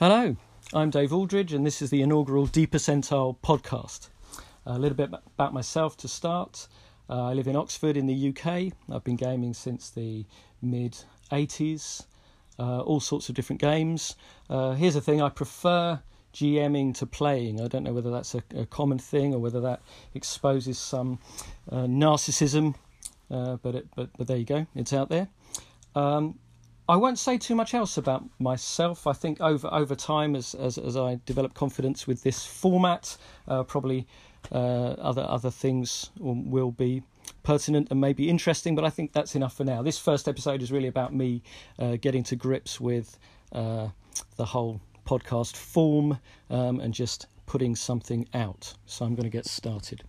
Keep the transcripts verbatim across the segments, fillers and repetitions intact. Hello, I'm Dave Aldridge, and this is the inaugural Deep Percentile podcast. A little bit about myself to start. Uh, I live in Oxford in the U K. I've been gaming since the mid eighties, uh, all sorts of different games. Uh, here's the thing, I prefer GMing to playing. I don't know whether that's a, a common thing or whether that exposes some uh, narcissism, uh, but, it, but, but there you go, it's out there. Um, I won't say too much else about myself. I think over over time, as as, as I develop confidence with this format, uh, probably uh, other other things will be pertinent and maybe interesting. But I think that's enough for now. This first episode is really about me uh, getting to grips with uh, the whole podcast form um, and just putting something out. So I'm going to get started.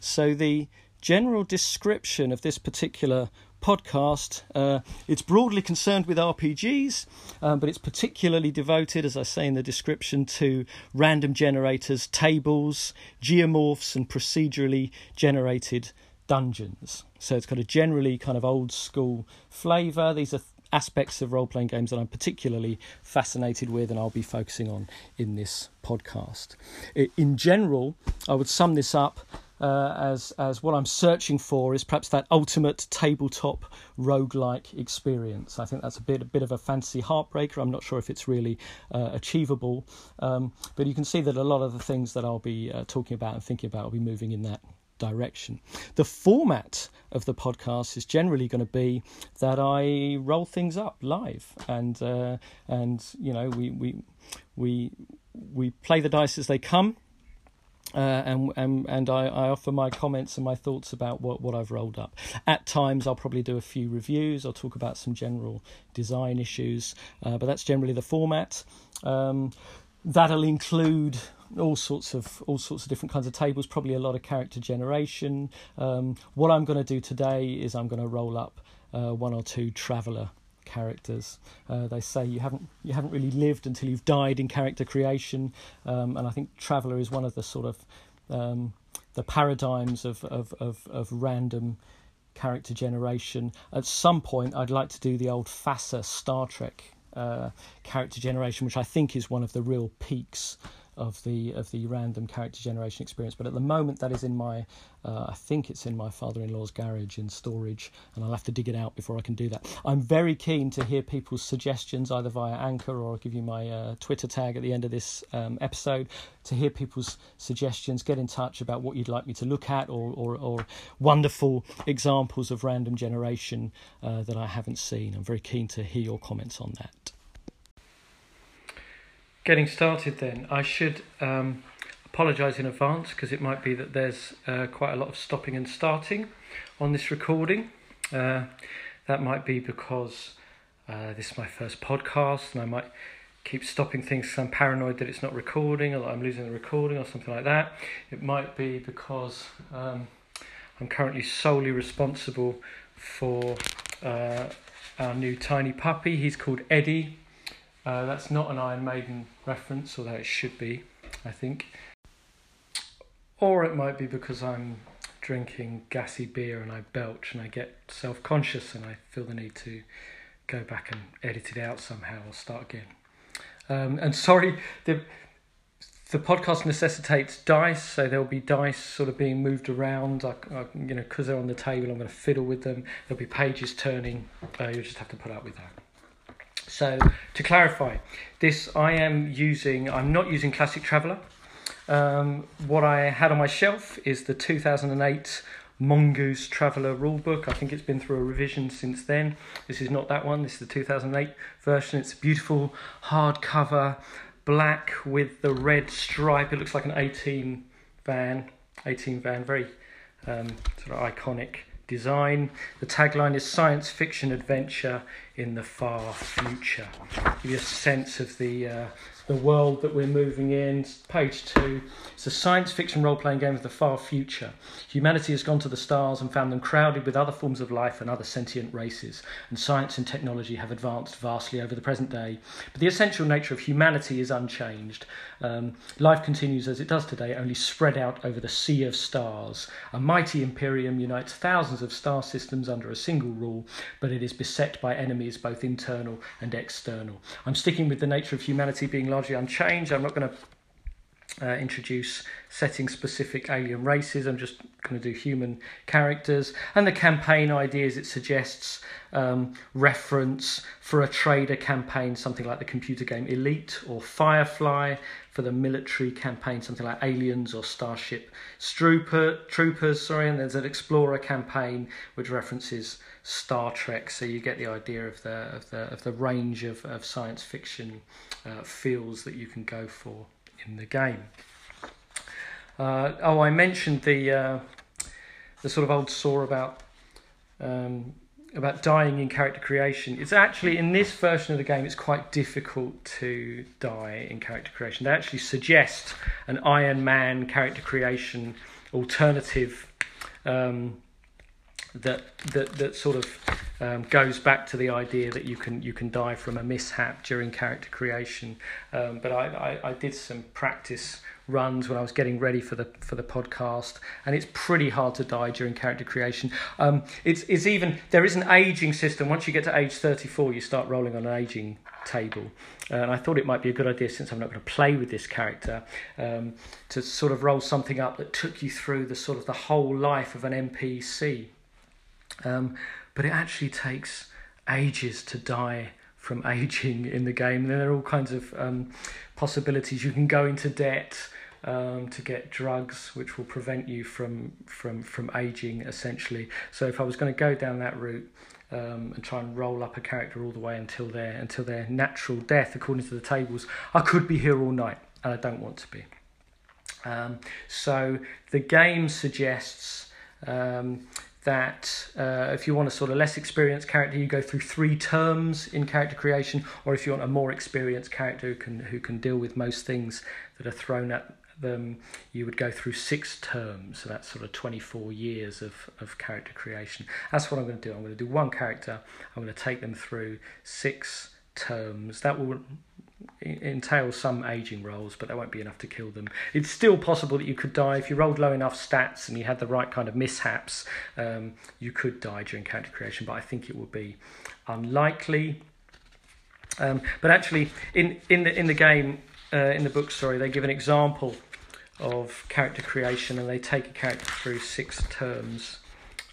So the general description of this particular podcast, uh, it's broadly concerned with R P Gs, um, but it's particularly devoted, as I say in the description, to random generators, tables, geomorphs, and procedurally generated dungeons. So it's got a generally kind of old school flavour. These are th- aspects of role-playing games that I'm particularly fascinated with, and I'll be focusing on in this podcast. It, in general, I would sum this up Uh, as as what I'm searching for is perhaps that ultimate tabletop roguelike experience. I think that's a bit a bit of a fantasy heartbreaker. I'm not sure if it's really uh, achievable, um, but you can see that a lot of the things that I'll be uh, talking about and thinking about will be moving in that direction. The format of the podcast is generally going to be that I roll things up live, and uh, and you know we we we we play the dice as they come. Uh, and and, and I, I offer my comments and my thoughts about what, what I've rolled up. At times, I'll probably do a few reviews. I'll talk about some general design issues, uh, but that's generally the format. Um, that'll include all sorts of all sorts of different kinds of tables, probably a lot of character generation. Um, what I'm going to do today is I'm going to roll up uh, one or two Traveller characters. Uh, they say you haven't you haven't really lived until you've died in character creation, um, and I think Traveller is one of the sort of um, the paradigms of, of of of random character generation. At some point, I'd like to do the old FASA Star Trek uh, character generation, which I think is one of the real peaks of the of the random character generation experience. But at the moment, that is in my uh, I think it's in my father-in-law's garage in storage, and I'll have to dig it out before I can do that. I'm very keen to hear people's suggestions, either via Anchor, or I'll give you my uh, Twitter tag at the end of this um, episode, to hear people's suggestions. Get in touch about what you'd like me to look at, or or, or wonderful examples of random generation uh, that I haven't seen. I'm very keen to hear your comments on that. Getting started then, I should um, apologise in advance, because it might be that there's uh, quite a lot of stopping and starting on this recording. Uh, that might be because uh, this is my first podcast, and I might keep stopping things because I'm paranoid that it's not recording, or that I'm losing the recording, or something like that. It might be because um, I'm currently solely responsible for uh, our new tiny puppy. He's called Eddie. Uh, that's not an Iron Maiden reference, although it should be, I think. Or it might be because I'm drinking gassy beer and I belch and I get self-conscious and I feel the need to go back and edit it out somehow or start again. Um, and sorry, the the podcast necessitates dice, so there'll be dice sort of being moved around. I, I, you know, because they're on the table, I'm going to fiddle with them. There'll be pages turning. Uh, you'll just have to put up with that. So, to clarify, this I am using, I'm not using Classic Traveller. Um, what I had on my shelf is the two thousand eight Mongoose Traveller rulebook. I think it's been through a revision since then. This is not that one, this is the two thousand eight version. It's a beautiful hardcover, black with the red stripe. It looks like an eighteen van, eighteen van, very um, sort of iconic design. The tagline is science fiction adventure in the far future. Give you a sense of the uh, the world that we're moving in. Page two. It's a science fiction role-playing game of the far future. Humanity has gone to the stars and found them crowded with other forms of life and other sentient races. And science and technology have advanced vastly over the present day. But the essential nature of humanity is unchanged. Um, life continues as it does today, only spread out over the sea of stars. A mighty imperium unites thousands thousands of star systems under a single rule, but it is beset by enemies both internal and external. I'm sticking with the nature of humanity being largely unchanged. I'm not going to Uh, introduce setting-specific alien races. I'm just going to do human characters. And the campaign ideas it suggests um, reference for a trader campaign, something like the computer game Elite or Firefly, for the military campaign, something like Aliens or Starship Trooper, Troopers. Sorry, and there's an explorer campaign which references Star Trek. So you get the idea of the of the of the range of of science fiction uh, feels that you can go for in the game. Uh, oh, I mentioned the uh, the sort of old saw about um, about dying in character creation. It's actually, in this version of the game, it's quite difficult to die in character creation. They actually suggest an Iron Man character creation alternative um, that that that sort of Um, goes back to the idea that you can you can die from a mishap during character creation. Um, but I, I, I did some practice runs when I was getting ready for the for the podcast, and it's pretty hard to die during character creation. Um, it's it's even there is an aging system. Once you get to age thirty-four, you start rolling on an aging table, uh, and I thought it might be a good idea, since I'm not going to play with this character, um, to sort of roll something up that took you through the sort of the whole life of an N P C. Um, But it actually takes ages to die from aging in the game. And there are all kinds of um, possibilities. You can go into debt um, to get drugs, which will prevent you from from from aging, essentially. So if I was going to go down that route um, and try and roll up a character all the way until their until their natural death, according to the tables, I could be here all night, and I don't want to be. Um, so the game suggests Um, that uh, if you want a sort of less experienced character, you go through three terms in character creation, or if you want a more experienced character who can who can deal with most things that are thrown at them, you would go through six terms. So that's sort of twenty-four years of, of character creation. That's what I'm going to do. I'm going to do one character. I'm going to take them through six terms. That will entail some aging rolls, but that won't be enough to kill them. It's still possible that you could die if you rolled low enough stats and you had the right kind of mishaps. Um, you could die during character creation, but I think it would be unlikely. Um, but actually, in in the in the game, uh, in the book, sorry, they give an example of character creation, and they take a character through six terms.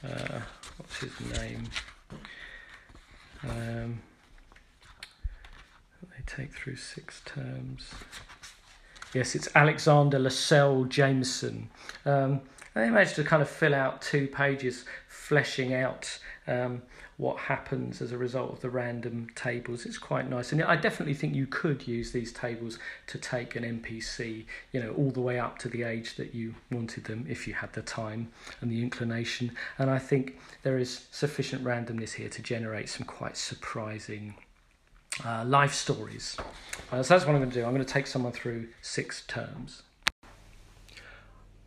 Uh, what's his name? Um, Take through six terms. Yes, it's Alexander Lascelles Jameson. Um, and they managed to kind of fill out two pages fleshing out um, what happens as a result of the random tables. It's quite nice, and I definitely think you could use these tables to take an N P C, you know, all the way up to the age that you wanted them, if you had the time and the inclination. And I think there is sufficient randomness here to generate some quite surprising Uh, life stories. Uh, so that's what I'm going to do. I'm going to take someone through six terms.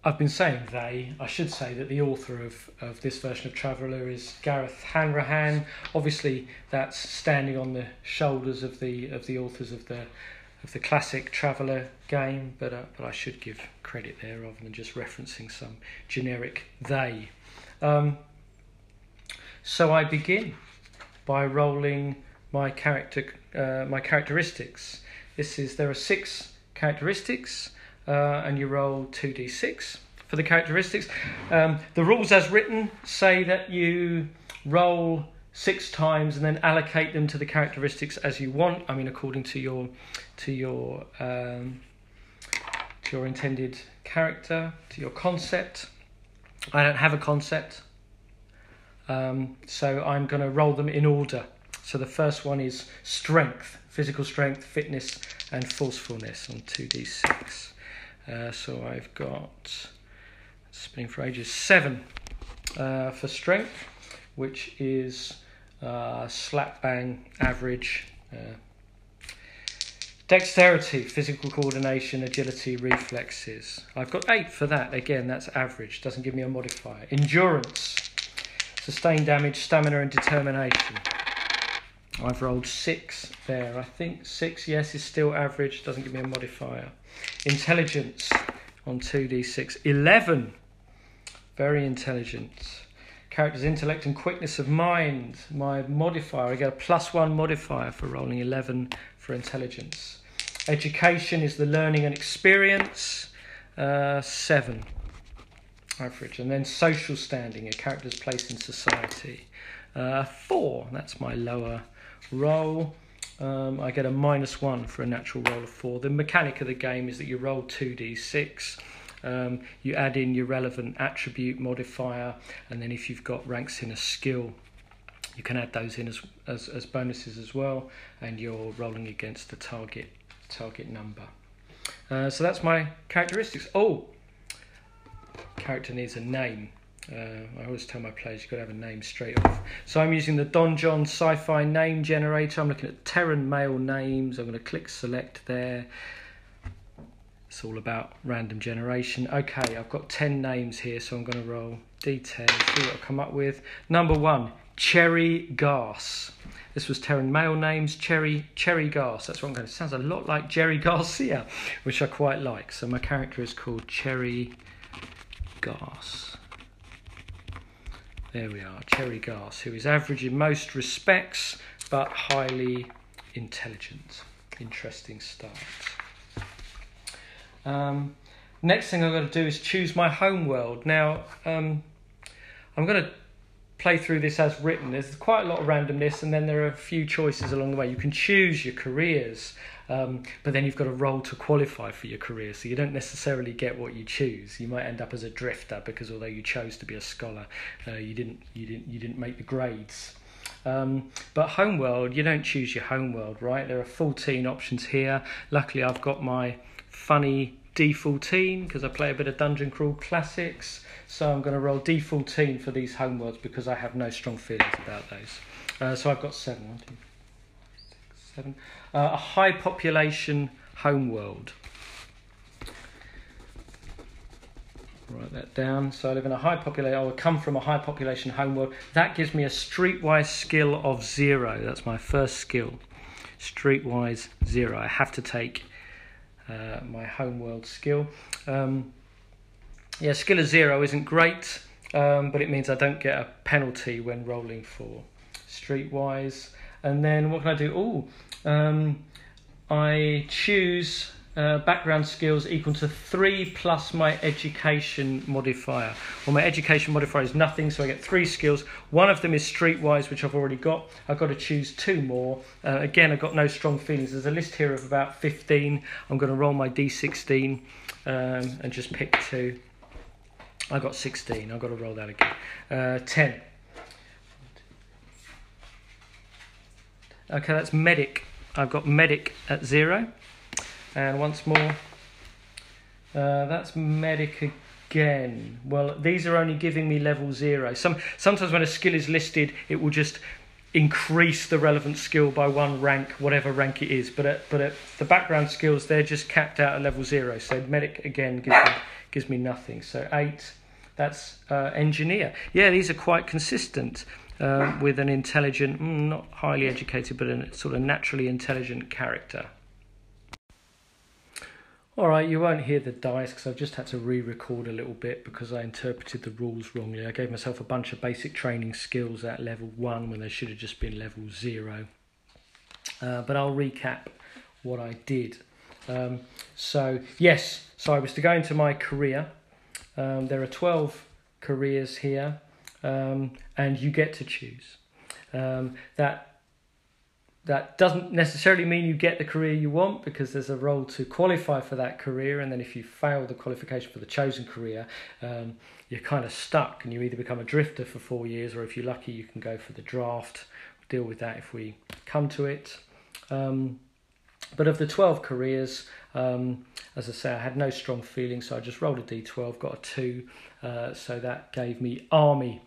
I've been saying they. I should say that the author of, of this version of Traveller is Gareth Hanrahan. Obviously, that's standing on the shoulders of the of the authors of the of the classic Traveller game, but uh, but I should give credit there rather than just referencing some generic they. Um, so I begin by rolling my character, uh, my characteristics. This is, there are six characteristics, uh, and you roll two d six for the characteristics. Um, the rules as written say that you roll six times and then allocate them to the characteristics as you want. I mean, according to your to your um, to your intended character, to your concept. I don't have a concept, um, so I'm going to roll them in order. So the first one is strength, physical strength, fitness, and forcefulness on two d six. Uh, so I've got, spinning for ages, seven uh, for strength, which is uh, slap bang, average. Uh, dexterity, physical coordination, agility, reflexes. I've got eight for that. Again, that's average, doesn't give me a modifier. Endurance, sustained damage, stamina, and determination. I've rolled six there, I think. Six, yes, is still average, doesn't give me a modifier. Intelligence on two d six. eleven. Very intelligent. character's intellect and quickness of mind. My modifier, I get a plus one modifier for rolling eleven for intelligence. Education is the learning and experience, uh, seven average. And then social standing, a character's place in society, uh, four. That's my lower roll. Um, I get a minus one for a natural roll of four. The mechanic of the game is that you roll two d six. Um, you add in your relevant attribute modifier, and then if you've got ranks in a skill, you can add those in as, as, as bonuses as well, and you're rolling against the target target number. Uh, so that's my characteristics. Oh, character needs a name. Uh, I always tell my players you've got to have a name straight off. So I'm using the Donjon sci-fi name generator. I'm looking at Terran male names. I'm going to click select there. It's all about random generation. Okay, I've got ten names here, so I'm going to roll d ten, see what I come up with. Number one, Chery Garce. This was Terran male names, Chery, Chery Garce. That's what I'm going to, sounds a lot like Jerry Garcia, which I quite like. So my character is called Chery Garce. There we are, Chery Garce, who is average in most respects, but highly intelligent. Interesting start. Um, next thing I've got to do is choose my home world. Now, um, I'm going to play through this as written. There's quite a lot of randomness, and then there are a few choices along the way. You can choose your careers, um, but then you've got to roll to qualify for your career, so you don't necessarily get what you choose. You might end up as a drifter because although you chose to be a scholar, uh, you didn't, you didn't, you didn't make the grades. Um, but homeworld, you don't choose your homeworld, right? There are fourteen options here. Luckily, I've got my funny D fourteen because I play a bit of Dungeon Crawl Classics, so I'm going to roll D fourteen for these homeworlds because I have no strong feelings about those. Uh, so I've got seven. One, two, six, seven. Uh, a high population homeworld. Write that down. So I live in a high population, I come from a high population homeworld. That gives me a streetwise skill of zero. That's my first skill. Streetwise zero. I have to take Uh, my homeworld skill. Um, yeah, skill of zero isn't great, um, but it means I don't get a penalty when rolling for streetwise. And then what can I do? Oh, um, I choose uh, background skills equal to three plus my education modifier. Well, my education modifier is nothing, so I get three skills. One of them is streetwise, which I've already got. I've got to choose two more. Uh, again, I've got no strong feelings. There's a list here of about fifteen. I'm going to roll my d sixteen um, and just pick two. I got sixteen. I've got to roll that again. Uh, ten. Okay, that's medic. I've got medic at zero. And once more, uh, that's medic again. Well, these are only giving me level zero. Some, sometimes when a skill is listed, it will just increase the relevant skill by one rank, whatever rank it is. But at, but at the background skills, they're just capped out at level zero. So medic again gives me, gives me nothing. So eight, that's uh, engineer. Yeah, these are quite consistent uh, with an intelligent, not highly educated, but a sort of naturally intelligent character. All right, you won't hear the dice because I've just had to re-record a little bit because I interpreted the rules wrongly. I gave myself a bunch of basic training skills at level one when they should have just been level zero. Uh, but I'll recap what I did. Um, so, yes, so I was to go into my career. Um, there are twelve careers here, um, and you get to choose. Um, that... That doesn't necessarily mean you get the career you want because there's a role to qualify for that career, and then if you fail the qualification for the chosen career, um, you're kind of stuck and you either become a drifter for four years or if you're lucky you can go for the draft. We'll deal with that if we come to it. Um, but of the twelve careers, um, as I say, I had no strong feelings, so I just rolled a d twelve, got a two, uh, so that gave me army.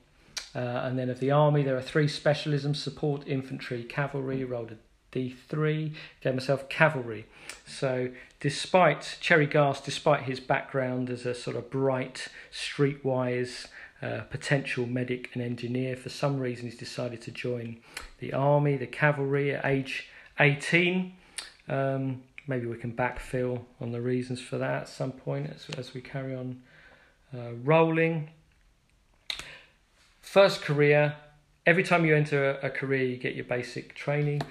Uh, and then of the army, there are three specialisms: support, infantry, cavalry. Rolled a d three, gave myself cavalry. So despite Chery Garce, despite his background as a sort of bright, streetwise, uh, potential medic and engineer, for some reason he's decided to join the army, the cavalry, at age eighteen. Um, maybe we can backfill on the reasons for that at some point as, as we carry on uh, rolling. First career, every time you enter a career, you get your basic training.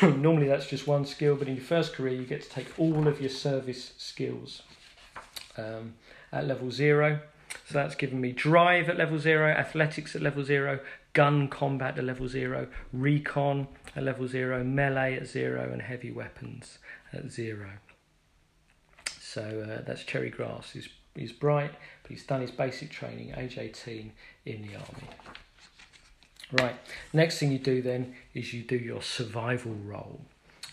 Normally that's just one skill, but in your first career, you get to take all of your service skills um, at level zero. So that's given me drive at level zero, athletics at level zero, gun combat at level zero, recon at level zero, melee at zero, and heavy weapons at zero. So uh, that's Chery Garce. He's, he's bright, but he's done his basic training, age eighteen, in the army. Right, next thing you do then is you do your survival roll.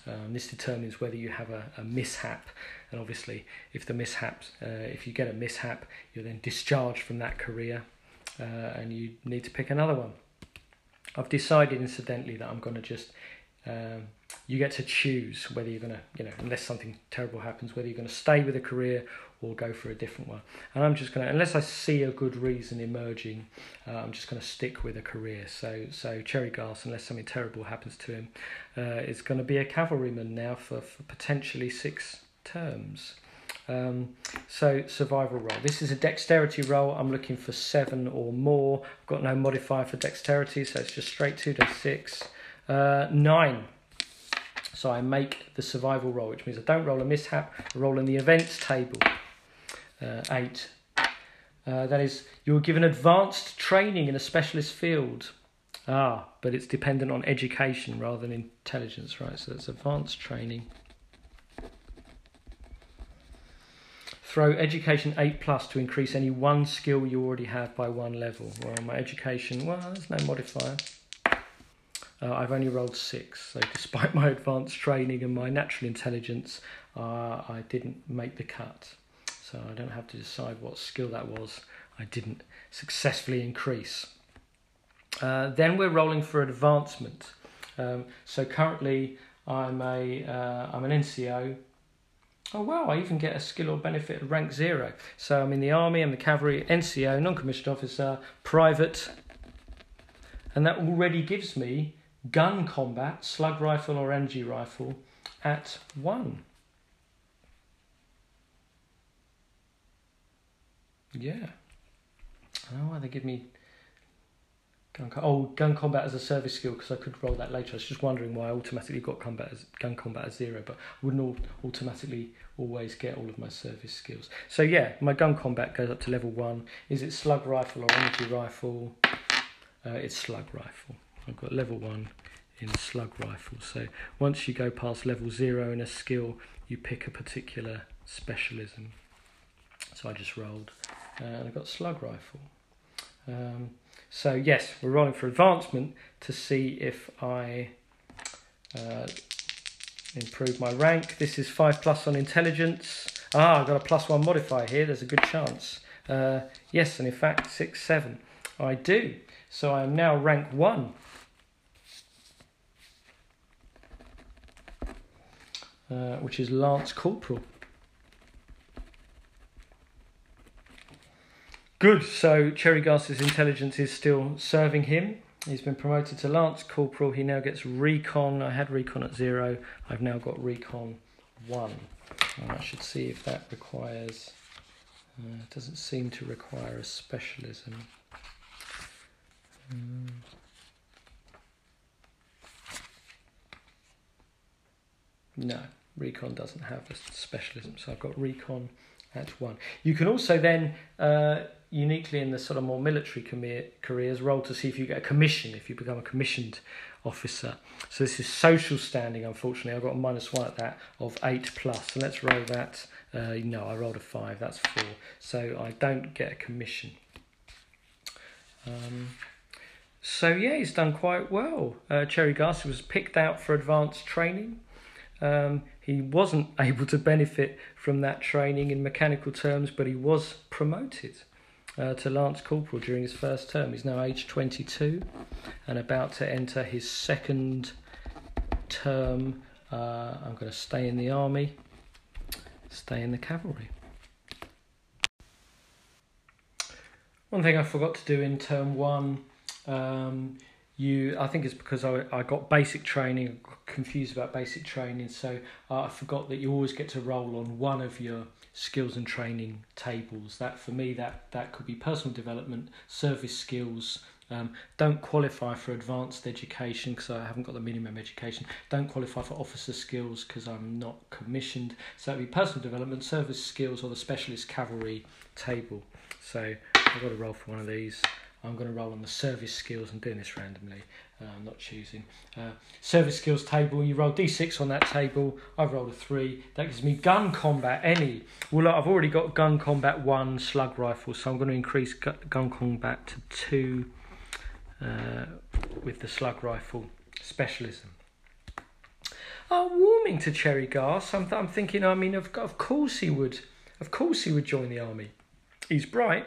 Um, this determines whether you have a, a mishap, and obviously if the mishaps, uh, if you get a mishap, you're then discharged from that career uh, and you need to pick another one. I've decided incidentally that I'm going to just, um, you get to choose whether you're going to, you know, unless something terrible happens, whether you're going to stay with a career or go for a different one. And I'm just going to, unless I see a good reason emerging, uh, I'm just going to stick with a career. So so Chery Garce, unless something terrible happens to him, uh, is going to be a cavalryman now for, for potentially six terms. Um, so survival roll. This is a dexterity roll. I'm looking for seven or more. I've got no modifier for dexterity, so it's just straight two d six. Uh, nine. So I make the survival roll, which means I don't roll a mishap, I roll in the events table. Uh, eight. Uh, that is, you're given advanced training in a specialist field. Ah, but it's dependent on education rather than intelligence, right? So that's advanced training. Throw education eight plus to increase any one skill you already have by one level. Well, my education, well, there's no modifier. Uh, I've only rolled six, so despite my advanced training and my natural intelligence, uh, I didn't make the cut. So I don't have to decide what skill that was. I didn't successfully increase. Uh, then we're rolling for advancement. Um, so currently I'm a uh, I'm an N C O. Oh wow! I even get a skill or benefit at rank zero. So I'm in the army, I'm the cavalry, N C O, non-commissioned officer, private, and that already gives me gun combat, slug rifle or energy rifle, at one. Yeah, I don't know why they give me gun, oh, gun combat as a service skill, because I could roll that later. I was just wondering why I automatically got combat as, gun combat as zero, but I wouldn't all, automatically always get all of my service skills. So yeah, my gun combat goes up to level one. Is it slug rifle or energy rifle? Uh, it's slug rifle. I've got level one in slug rifle. So once you go past level zero in a skill, you pick a particular specialism. So I just rolled, uh, and I got slug rifle. Um, so yes, we're rolling for advancement to see if I uh, improve my rank. This is five plus on intelligence. Ah, I've got a plus one modifier here. There's a good chance. Uh, yes, and in fact, six, seven. I do. So I am now rank one. Uh, which is Lance Corporal. Good, so Chery Garce's intelligence is still serving him. He's been promoted to Lance Corporal. He now gets Recon. I had Recon at zero. I've now got Recon one. And I should see if that requires... Uh, it doesn't seem to require a specialism. Mm. No, Recon doesn't have a specialism, so I've got Recon at one. You can also then... Uh, uniquely in the sort of more military careers, roll to see if you get a commission, if you become a commissioned officer. So this is social standing, unfortunately. I've got a minus one at that of eight plus. And let's roll that. Uh, no, I rolled a five, that's four. So I don't get a commission. Um, so yeah, he's done quite well. Uh, Chery Garce was picked out for advanced training. Um, he wasn't able to benefit from that training in mechanical terms, but he was promoted. Uh, to Lance Corporal during his first term. He's now age twenty-two and about to enter his second term. Uh, I'm going to stay in the army, stay in the cavalry. One thing I forgot to do in term one, um, you, I think it's because I, I got basic training, confused about basic training, so uh, I forgot that you always get to roll on one of your skills and training tables. That for me, that that could be personal development, service skills, Um, don't qualify for advanced education because I haven't got the minimum education. Don't qualify for officer skills because I'm not commissioned. So it'd be personal development, service skills, or the specialist cavalry table. So I've got to roll for one of these. I'm going to roll on the service skills. I'm doing this randomly. Uh, I'm not choosing. Uh, service skills table, you roll D six on that table. I've rolled a three. That gives me gun combat, any. Well, look, I've already got gun combat one, slug rifle, so I'm going to increase gu gun combat to two uh, with the slug rifle specialism. Oh, warming to Chery Garce. I'm, th I'm thinking, I mean, of, of course he would. Of course he would join the army. He's bright.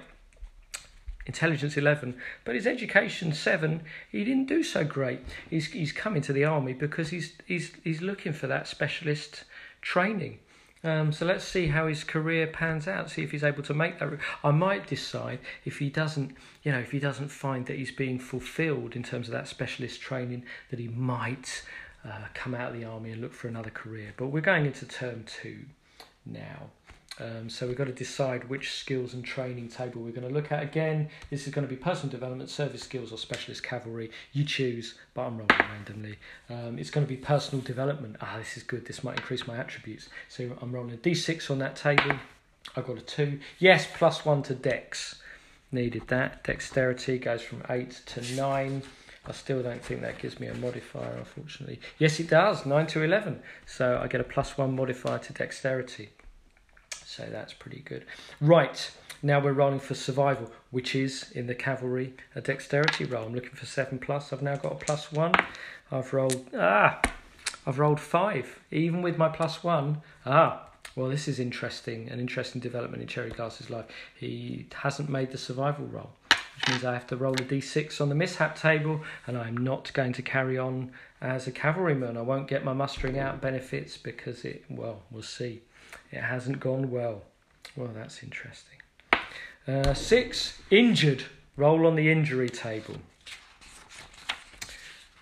Intelligence eleven, but his education seven. He didn't do so great. He's he's come into the army because he's he's he's looking for that specialist training. Um, so let's see how his career pans out. See if he's able to make that. I might decide if he doesn't, you know, if he doesn't find that he's being fulfilled in terms of that specialist training, that he might uh, come out of the army and look for another career. But we're going into term two now. Um, so we've got to decide which skills and training table we're going to look at. Again, this is going to be personal development, service skills, or specialist cavalry. You choose, but I'm rolling randomly. Um, it's going to be personal development. Ah, this is good. This might increase my attributes. So I'm rolling a D six on that table. I've got a two. Yes, plus one to Dex. Needed that. Dexterity goes from eight to nine. I still don't think that gives me a modifier, unfortunately. Yes, it does. Nine to eleven. So I get a plus one modifier to dexterity. So that's pretty good. Right, now we're rolling for survival, which is, in the cavalry, a dexterity roll. I'm looking for seven plus. I've now got a plus one. I've rolled, ah, I've rolled five, even with my plus one. Ah, well, this is interesting, an interesting development in Chery Garce's life. He hasn't made the survival roll, which means I have to roll a D six on the mishap table, and I'm not going to carry on as a cavalryman. I won't get my mustering out benefits because it, well, we'll see. It hasn't gone well. Well, that's interesting. Uh, six, injured. Roll on the injury table.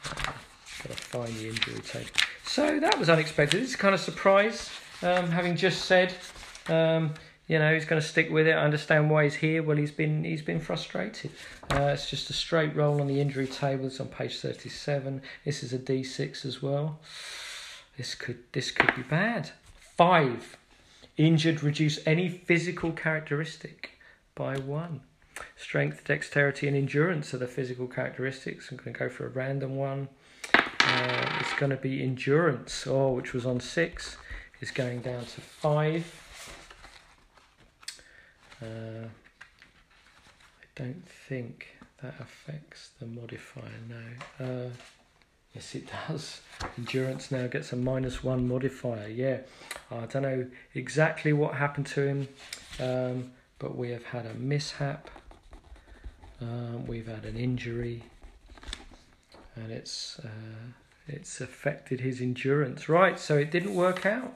Gotta find the injury table. So that was unexpected. It's kind of surprise, um, having just said, um, you know, he's going to stick with it. I understand why he's here. Well, he's been he's been frustrated. Uh, it's just a straight roll on the injury table. It's on page thirty-seven. This is a D six as well. This could this could be bad. Five. Injured, reduce any physical characteristic by one. Strength, dexterity, and endurance are the physical characteristics. I'm going to go for a random one. Uh, it's going to be endurance, oh, which was on six. It's going down to five. Uh, I don't think that affects the modifier, no. Uh, Yes, it does. Endurance now gets a minus one modifier. Yeah, I don't know exactly what happened to him, um, but we have had a mishap. Um, we've had an injury, and it's uh, it's affected his endurance. Right, so it didn't work out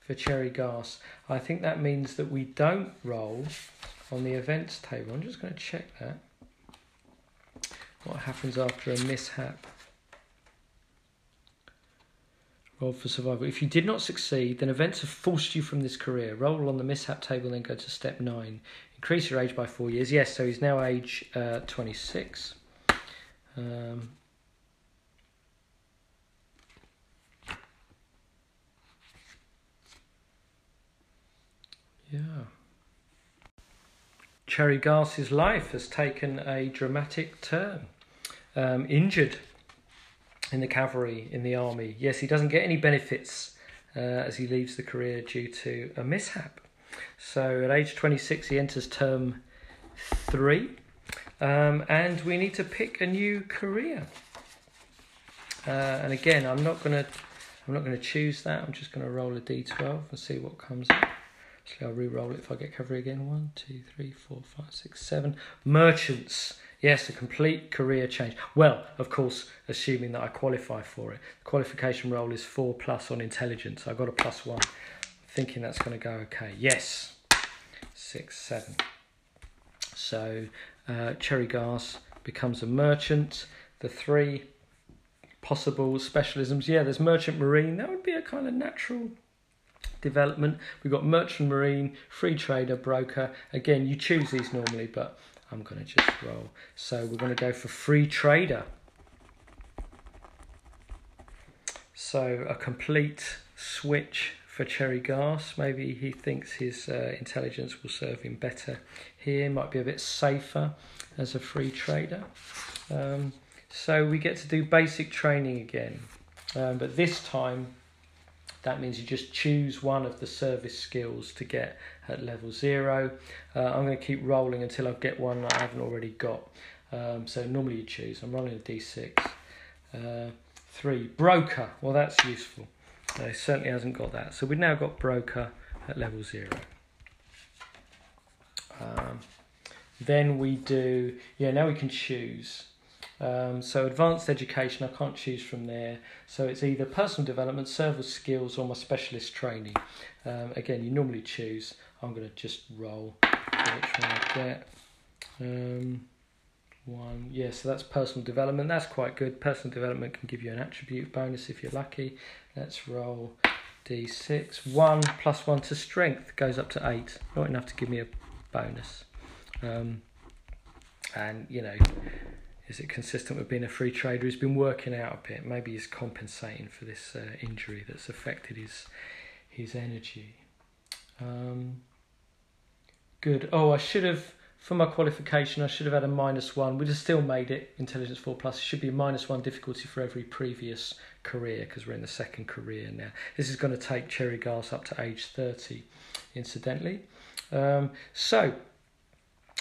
for Chery Garce. I think that means that we don't roll on the events table. I'm just going to check that. What happens after a mishap? Roll for survival. If you did not succeed, then events have forced you from this career. Roll on the mishap table, then go to step nine. Increase your age by four years. Yes, so he's now age uh, twenty-six. Um, yeah. Chery Garce's life has taken a dramatic turn. Um, injured. In the cavalry, in the army. Yes, he doesn't get any benefits uh, as he leaves the career due to a mishap. So at age twenty-six, he enters term three. Um, and we need to pick a new career. Uh, and again, I'm not gonna, I'm not gonna choose that. I'm just gonna roll a D twelve and see what comes up. Actually, I'll re-roll it if I get cavalry again. One, two, three, four, five, six, seven. Merchants. Yes, a complete career change. Well, of course, assuming that I qualify for it. The qualification roll is four plus on intelligence. I got a plus one. I'm thinking that's going to go okay. Yes, six, seven. So uh, Chery Garce becomes a merchant. The three possible specialisms. Yeah, there's merchant marine. That would be a kind of natural development. We've got merchant marine, free trader, broker. Again, you choose these normally, but I'm going to just roll. So we're going to go for Free Trader. So a complete switch for Chery Garce. Maybe he thinks his uh, intelligence will serve him better here. Might be a bit safer as a free trader. Um, so we get to do basic training again. Um, but this time, that means you just choose one of the service skills to get at level zero. Uh, I'm going to keep rolling until I get one that I haven't already got. Um, so normally you choose. I'm rolling a d six. Uh, three. Broker. Well, that's useful. No, it certainly hasn't got that. So we've now got Broker at level zero. Um, then we do... Yeah, now we can choose. Um, so Advanced Education, I can't choose from there. So it's either Personal Development, Service Skills, or my Specialist Training. Um, again, you normally choose. I'm going to just roll for which one I get. Um, One, yeah, so that's personal development. That's quite good. Personal development can give you an attribute bonus if you're lucky. Let's roll d six. One plus one to strength goes up to eight. Not enough to give me a bonus. Um, and, you know, is it consistent with being a free trader who's been working out a bit? Maybe he's compensating for this uh, injury that's affected his, his energy. Um, good. Oh, I should have... For my qualification, I should have had a minus one. We'd have still made it. Intelligence four plus. It should be a minus one difficulty for every previous career because we're in the second career now. This is going to take Chery Garce up to age thirty, incidentally. Um, so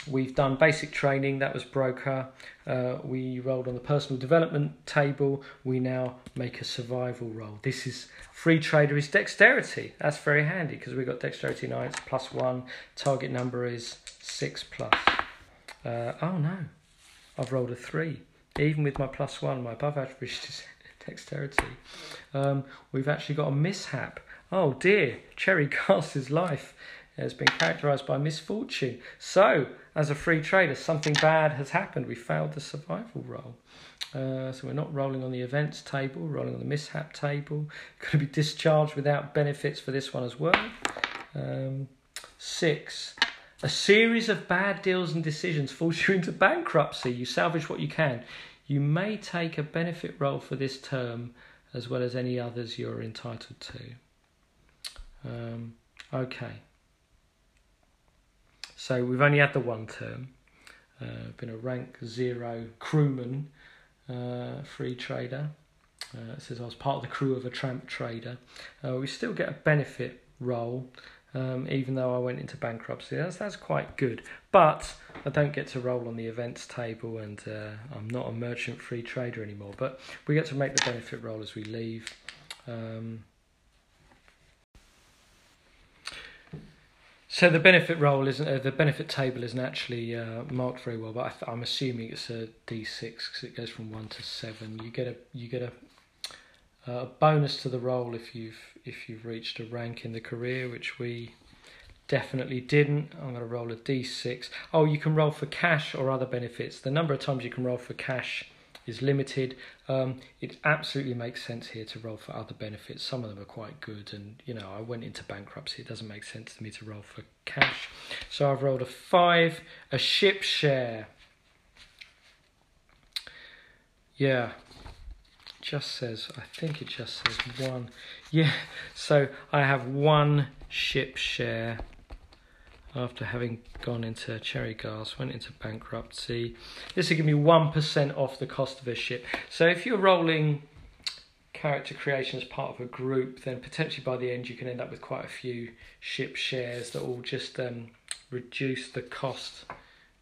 we've done basic training. That was Broker. Uh, we rolled on the personal development table. We now make a survival roll. This is free trader is dexterity. That's very handy because we've got dexterity nine. It's plus one. Target number is... six plus. Uh, oh no, I've rolled a three. Even with my plus one, my above average dexterity. Um, we've actually got a mishap. Oh dear, Chery Garce's life has been characterised by misfortune. So, as a free trader, something bad has happened. We failed the survival roll. Uh, so we're not rolling on the events table, rolling on the mishap table. Going to be discharged without benefits for this one as well. Um, six. A series of bad deals and decisions force you into bankruptcy. You salvage what you can. You may take a benefit roll for this term as well as any others you're entitled to. Um, okay. So we've only had the one term. Uh, been a rank zero crewman, uh, free trader. Uh, it says I was part of the crew of a tramp trader. Uh, we still get a benefit roll. Um, even though I went into bankruptcy, that's, that's quite good. But I don't get to roll on the events table and uh, I'm not a merchant free trader anymore. But we get to make the benefit roll as we leave. Um, so the benefit roll isn't, uh, the benefit table isn't actually uh, marked very well. But I th I'm assuming it's a d six because it goes from one to seven. You get a, you get a. A uh, bonus to the roll if you've if you've reached a rank in the career, which we definitely didn't. I'm going to roll a d six. Oh, you can roll for cash or other benefits. The number of times you can roll for cash is limited. Um, it absolutely makes sense here to roll for other benefits. Some of them are quite good, and you know I went into bankruptcy. It doesn't make sense to me to roll for cash. So I've rolled a five, a ship share. Yeah. Just says, I think it just says one. Yeah, so I have one ship share after having gone into Chery Garce, went into bankruptcy. This will give me one percent off the cost of a ship. So if you're rolling character creation as part of a group, then potentially by the end you can end up with quite a few ship shares that will just um, reduce the cost.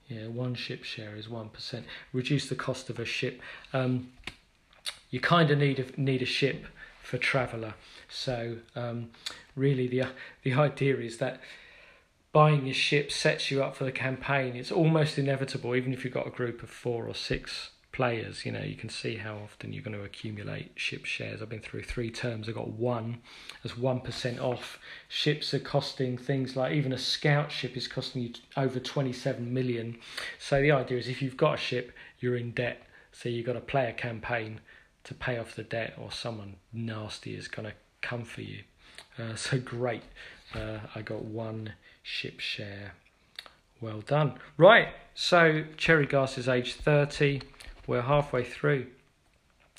Yeah, one ship share is one percent. Reduce the cost of a ship. Um, You kind of need a, need a ship for Traveller, so um, really the the idea is that buying a ship sets you up for the campaign. It's almost inevitable, even if you've got a group of four or six players. You know, you can see how often you're going to accumulate ship shares. I've been through three terms. I've got one as one percent off. Ships are costing things like even a scout ship is costing you over twenty-seven million. So the idea is if you've got a ship, you're in debt, so you've got to play a campaign to pay off the debt, or someone nasty is going to come for you. Uh, so great, uh, I got one ship share. Well done. Right, so Chery Garce is age thirty. We're halfway through.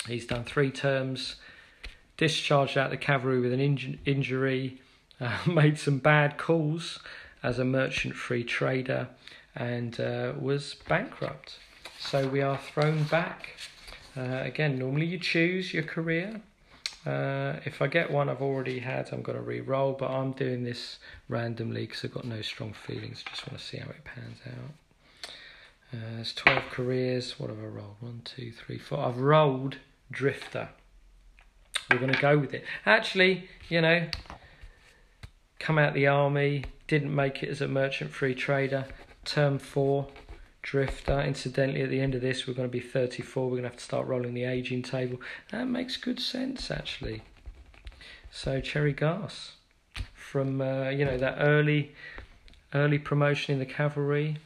He's done three terms, discharged out the cavalry with an inj injury, uh, made some bad calls as a merchant free trader, and uh, was bankrupt. So we are thrown back. Uh, again, normally you choose your career. Uh, if I get one I've already had, I'm going to re-roll, but I'm doing this randomly because I've got no strong feelings. Just want to see how it pans out. Uh, there's twelve careers. What have I rolled? One, two, three, four. I've rolled Drifter. We're going to go with it. Actually, you know, come out of the army, didn't make it as a merchant free trader. Term four, Drifter. Incidentally, at the end of this, we're going to be thirty-four. We're going to have to start rolling the aging table. That makes good sense, actually. So, Chery Garce, from uh, you know, that early, early promotion in the cavalry,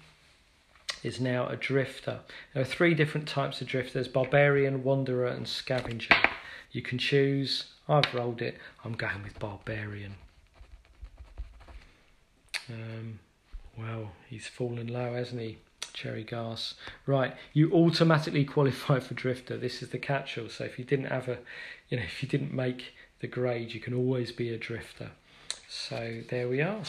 is now a drifter. There are three different types of drifters: barbarian, wanderer, and scavenger. You can choose. I've rolled it. I'm going with barbarian. Um, well, he's fallen low, hasn't he, Chery Garce? Right, you automatically qualify for drifter. This is the catch-all. So if you didn't have a, you know, if you didn't make the grade, you can always be a drifter. So there we are.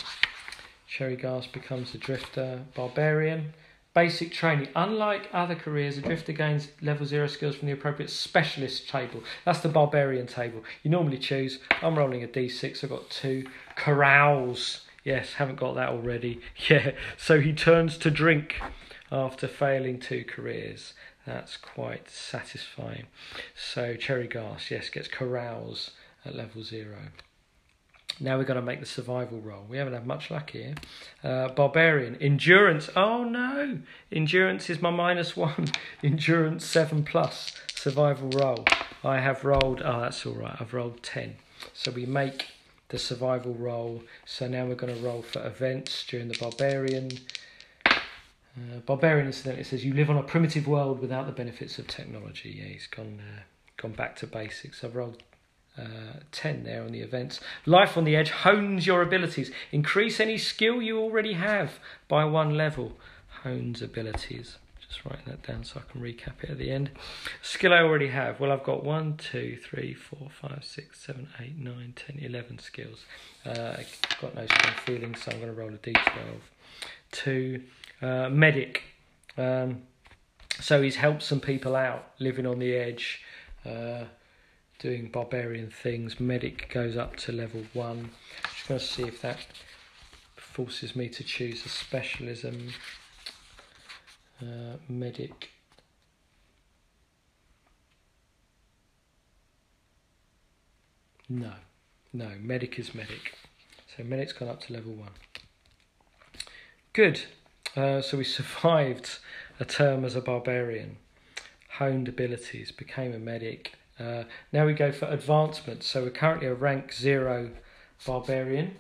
Chery Garce becomes a drifter, barbarian. Basic training. Unlike other careers, a drifter gains level zero skills from the appropriate specialist table. That's the barbarian table. You normally choose. I'm rolling a d six. I've got two. Carouse. Yes, haven't got that already. Yeah, so he turns to drink after failing two careers. That's quite satisfying. So Chery Garce, yes, gets carouse at level zero. Now we've got to make the survival roll. We haven't had much luck here. Uh, barbarian. Endurance. Oh, no. Endurance is my minus one. Endurance seven plus. Survival roll. I have rolled... Oh, that's all right. I've rolled ten. So we make the survival roll. So now we're going to roll for events during the barbarian. Uh, barbarian, incidentally, it says you live on a primitive world without the benefits of technology. Yeah, he's gone, uh, gone back to basics. I've rolled... Uh, ten there on the events. Life on the edge hones your abilities. Increase any skill you already have by one level. Hones abilities. Just writing that down so I can recap it at the end. Skill I already have. Well, I've got one, two, three, four, five, six, seven, eight, nine, ten, eleven skills. Uh, I've got no strong feelings, so I'm going to roll a d twelve. Two, uh, medic. Um, so he's helped some people out living on the edge. Uh, doing barbarian things. Medic goes up to level one. Just going to see if that forces me to choose a specialism. Uh, medic. No, no, medic is medic. So medic's gone up to level one. Good. Uh, so we survived a term as a barbarian. Honed abilities, became a medic. Uh, now we go for advancement. So we're currently a rank zero barbarian,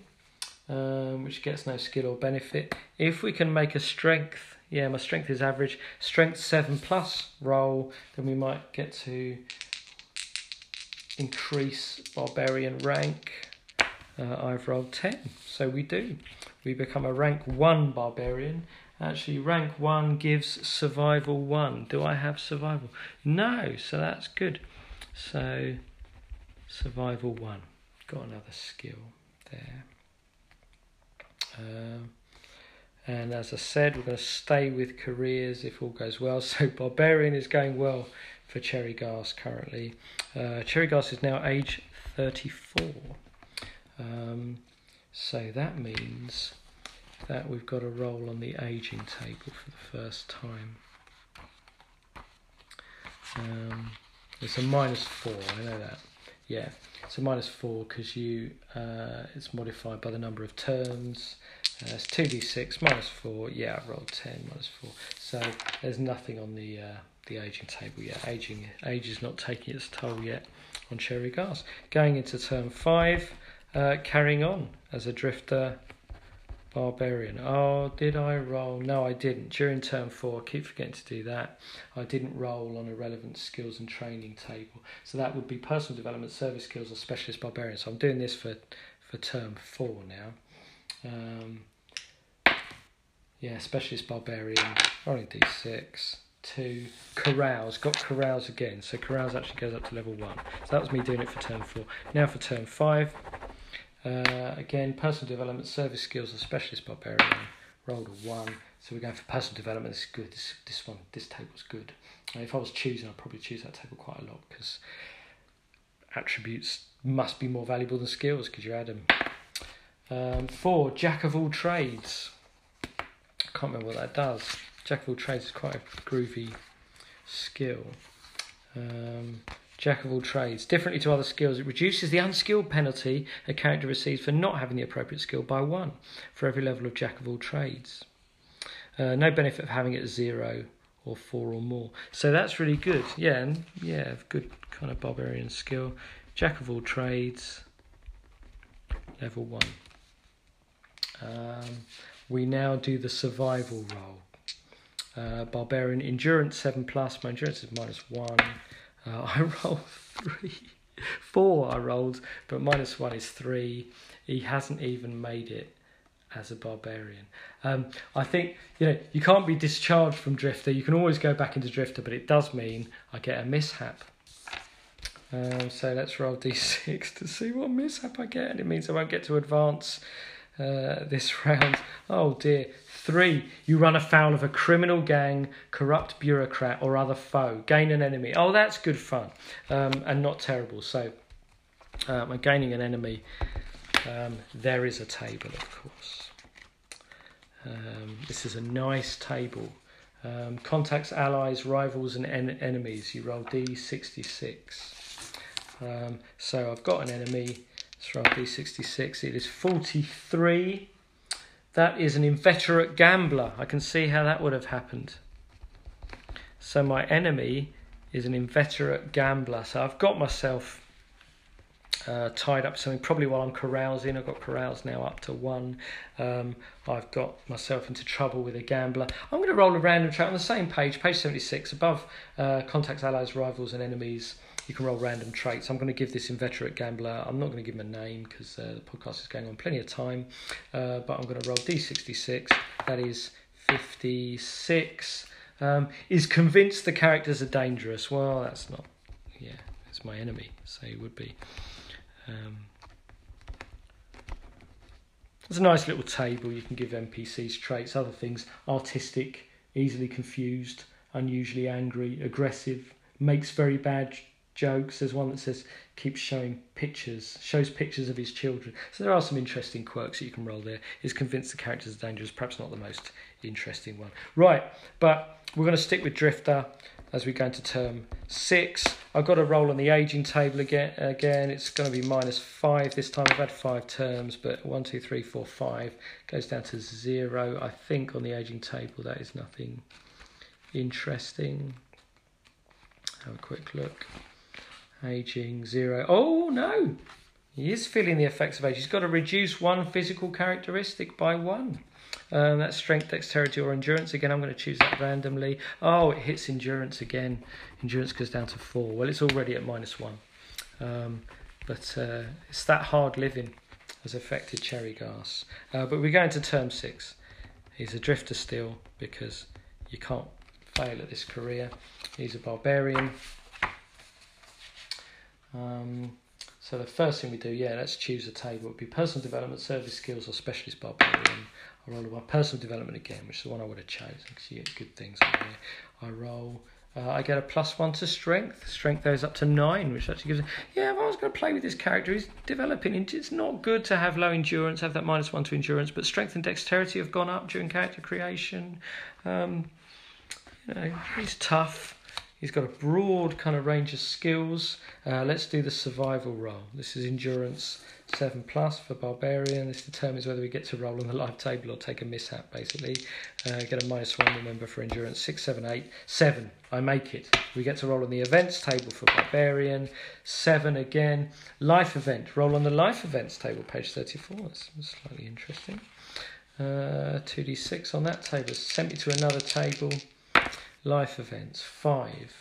um, which gets no skill or benefit. If we can make a strength, yeah, my strength is average, strength seven plus roll, then we might get to increase barbarian rank. Uh, I've rolled ten, so we do. We become a rank one barbarian. Actually, rank one gives survival one. Do I have survival? No, so that's good. So, survival one. Got another skill there. Um, and as I said, we're going to stay with careers if all goes well. So, barbarian is going well for Chery Garce currently. Uh, Chery Garce is now age thirty-four. Um, so, that means that we've got a roll on the aging table for the first time. Um... It's a minus four, I know that. Yeah, it's a minus four because you uh, it's modified by the number of turns. Uh, it's two d six, minus four. Yeah, I rolled ten, minus four. So there's nothing on the uh, the aging table yet. Aging age is not taking its toll yet on Chery Garce. Going into turn five, uh, carrying on as a drifter barbarian. Oh, did I roll? No, I didn't. During turn four, I keep forgetting to do that. I didn't roll on a relevant skills and training table. So that would be personal development, service skills, or specialist barbarian. So I'm doing this for, for term four now. Um, Yeah, Specialist Barbarian, rolling d six, two, Carouse, got Carouse again, so Carouse actually goes up to level one. So that was me doing it for turn four. Now for turn five, uh, again, Personal Development, Service Skills, and Specialist Barbarian, rolled a one. So we're going for Personal Development, this is good, this, this one, this table's good. And if I was choosing, I'd probably choose that table quite a lot, because attributes must be more valuable than skills, because you add them. Um, four, Jack of All Trades. Can't remember what that does. Jack of All Trades is quite a groovy skill. Um, Jack of All Trades. Differently to other skills, it reduces the unskilled penalty a character receives for not having the appropriate skill by one for every level of Jack of All Trades. Uh, no benefit of having it at zero or four or more. So that's really good. Yeah, and yeah, good kind of barbarian skill. Jack of All Trades, level one. Um, we now do the survival roll. Uh, barbarian endurance seven plus. My endurance is minus one. Uh, I rolled three, four. I rolled, but minus one is three. He hasn't even made it as a barbarian. Um, I think you know you can't be discharged from Drifter. You can always go back into Drifter, but it does mean I get a mishap. Um, so let's roll d six to see what mishap I get, and it means I won't get to advance. Uh, this round. Oh dear. Three. You run afoul of a criminal gang, corrupt bureaucrat or other foe. Gain an enemy. Oh, that's good fun. Um, and not terrible. So uh, when gaining an enemy, um, there is a table, of course. Um, this is a nice table. Um, contacts, allies, rivals and en enemies. You roll d sixty-six. Um, so I've got an enemy. Let's roll d sixty-six. It is forty-three. That is an inveterate gambler. I can see how that would have happened. So my enemy is an inveterate gambler. So I've got myself uh, tied up something. Probably while I'm carousing. I've got carouse now up to one. Um, I've got myself into trouble with a gambler. I'm going to roll a random track on the same page. Page seventy-six. Above uh, contacts, allies, rivals and enemies. You can roll random traits. I'm going to give this inveterate gambler, I'm not going to give him a name because uh, the podcast is going on plenty of time, uh, but I'm going to roll d sixty-six, that is fifty-six. Um, is convinced the characters are dangerous. Well, that's not, yeah, it's my enemy, so it would be. Um, it's a nice little table. You can give N P Cs traits, other things, artistic, easily confused, unusually angry, aggressive, makes very bad jokes. There's one that says keeps showing pictures, shows pictures of his children. So there are some interesting quirks that you can roll there. Is convinced the characters are dangerous, perhaps not the most interesting one. Right, but we're going to stick with Drifter as we go into term six. I've got a roll on the aging table again. Again, it's going to be minus five this time. I've had five terms, but one, two, three, four, five goes down to zero. I think on the aging table that is nothing interesting. Have a quick look. Aging, zero. Oh, no. He is feeling the effects of age. He's got to reduce one physical characteristic by one. Um, that's strength, dexterity, or endurance. Again, I'm going to choose that randomly. Oh, it hits endurance again. Endurance goes down to four. Well, it's already at minus one. Um, but uh, it's that hard living has affected Chery Garce. Uh, but we're going to term six. He's a drifter still because you can't fail at this career. He's a barbarian. Um, so the first thing we do, yeah, let's choose a table. It would be personal development, service skills, or specialist barbarian. I roll one personal development again, which is the one I would have chosen because you get good things on here. I roll. Uh, I get a plus one to strength. Strength goes up to nine, which actually gives. Yeah, if I was going to play with this character, he's developing. It's not good to have low endurance, have that minus one to endurance, but strength and dexterity have gone up during character creation. Um, you know, he's tough. He's got a broad kind of range of skills. Uh, let's do the survival roll. This is endurance seven plus for barbarian. This determines whether we get to roll on the live table or take a mishap, basically. Uh, get a minus one, remember, for endurance. Six, seven, eight, seven. I make it. We get to roll on the events table for barbarian. Seven again. Life event. Roll on the life events table, page thirty-four. That's slightly interesting. Uh, two d six on that table. Sent me to another table. Life events, five.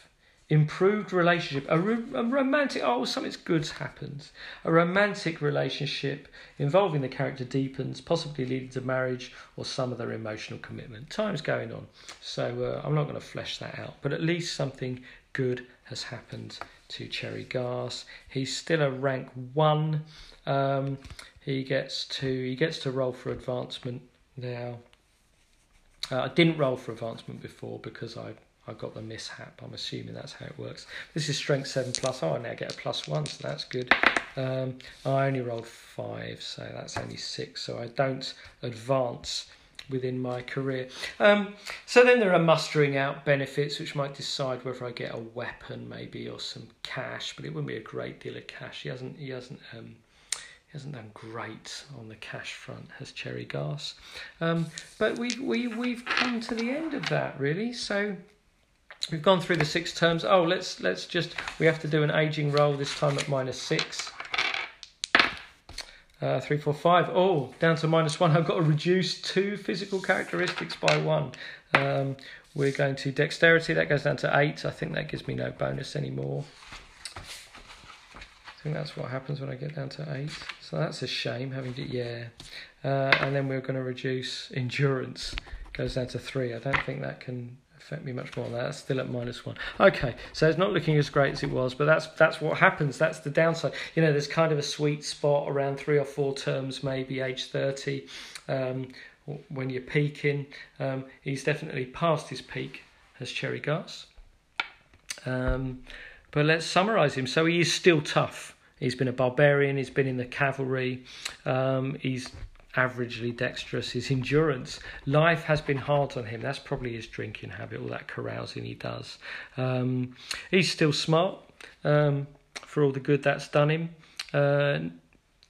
improved relationship, a, ro a romantic, oh, something's good's happened. A romantic relationship involving the character deepens, possibly leading to marriage or some other emotional commitment. Time's going on, so uh, I'm not going to flesh that out, but at least something good has happened to Chery Garce. He's still a rank one. Um, he gets to he gets to roll for advancement now. Uh, I didn't roll for advancement before because I I got the mishap. I'm assuming that's how it works. This is strength seven plus. Oh, I now get a plus one, so that's good. Um, I only rolled five, so that's only six. So I don't advance within my career. Um, so then there are mustering out benefits, which might decide whether I get a weapon, maybe, or some cash. But it wouldn't be a great deal of cash. He hasn't. He hasn't. Um, He hasn't done great on the cash front, has Chery Garce. Um, but we, we, we've come to the end of that, really. So we've gone through the six terms. Oh, let's, let's just... We have to do an ageing roll, this time at minus six. Uh, three, four, five. Oh, down to minus one. I've got to reduce two physical characteristics by one. Um, we're going to dexterity. That goes down to eight. I think that gives me no bonus anymore. I think that's what happens when I get down to eight. So that's a shame, having to, yeah. Uh, and then we're going to reduce endurance. It goes down to three. I don't think that can affect me much more than that. That's still at minus one. Okay, so it's not looking as great as it was, but that's that's what happens. That's the downside. You know, there's kind of a sweet spot around three or four terms, maybe age thirty, um, when you're peaking. Um, he's definitely past his peak, as Chery Garce. Um... But let's summarise him. So he is still tough. He's been a barbarian. He's been in the cavalry. Um, he's averagely dexterous. His endurance. Life has been hard on him. That's probably his drinking habit, all that carousing he does. Um, he's still smart, um, for all the good that's done him. Uh,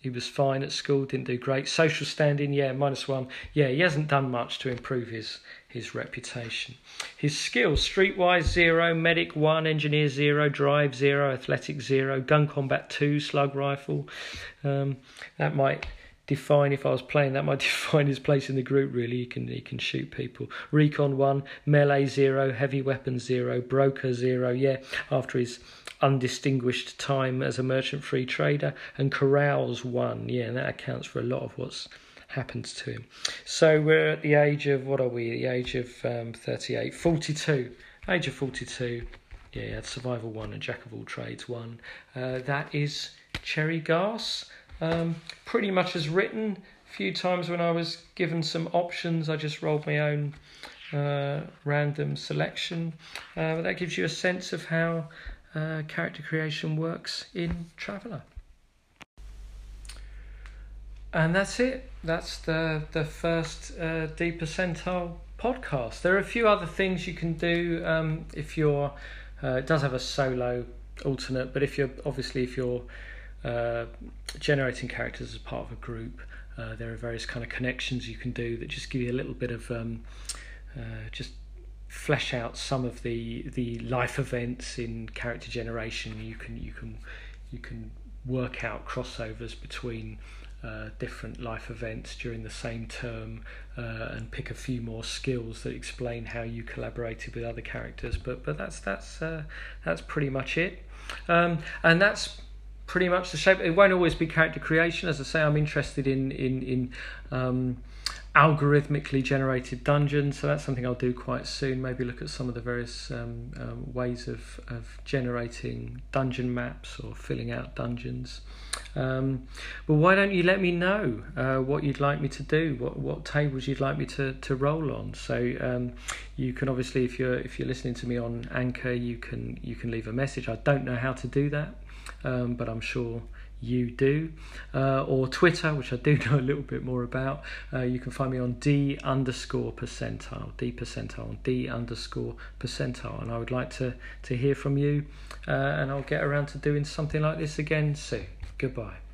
he was fine at school, didn't do great. Social standing, yeah, minus one. Yeah, he hasn't done much to improve his... his reputation. His skills, streetwise zero, medic one, engineer zero, drive zero, athletic zero, gun combat two, slug rifle. Um, that might define, if I was playing, that might define his place in the group, really. He can, he can shoot people. Recon one, melee zero, heavy weapon zero, broker zero, yeah, after his undistinguished time as a merchant free trader. And corrals one, yeah, and that accounts for a lot of what's happens to him. So we're at the age of, what are we, the age of um, thirty-eight, forty-two, age of forty-two, yeah, yeah, survival one and jack of all trades one. Uh, that is Chery Garce, um, pretty much as written. A few times when I was given some options, I just rolled my own uh, random selection, uh, but that gives you a sense of how uh, character creation works in Traveller. And that's it. That's the the first uh, Deep Percentile podcast. There are a few other things you can do um, if you're. Uh, it does have a solo alternate, but if you're obviously if you're uh, generating characters as part of a group, uh, there are various kind of connections you can do that just give you a little bit of um, uh, just flesh out some of the the life events in character generation. You can you can you can work out crossovers between. Uh, different life events during the same term, uh, and pick a few more skills that explain how you collaborated with other characters. But but that's that's uh, that's pretty much it, um, and that's pretty much the shape. It won't always be character creation, as I say. I'm interested in in in um, algorithmically generated dungeons, so that's something I'll do quite soon. Maybe look at some of the various um, um, ways of of generating dungeon maps or filling out dungeons. Um, but why don't you let me know uh, what you'd like me to do, what what tables you'd like me to to roll on? So um, you can obviously, if you're if you're listening to me on Anchor, you can you can leave a message. I don't know how to do that, um, but I'm sure you do. Uh, or Twitter, which I do know a little bit more about. Uh, you can find me on D underscore percentile, D percentile, on D underscore percentile. And I would like to to hear from you, uh, and I'll get around to doing something like this again soon. Goodbye.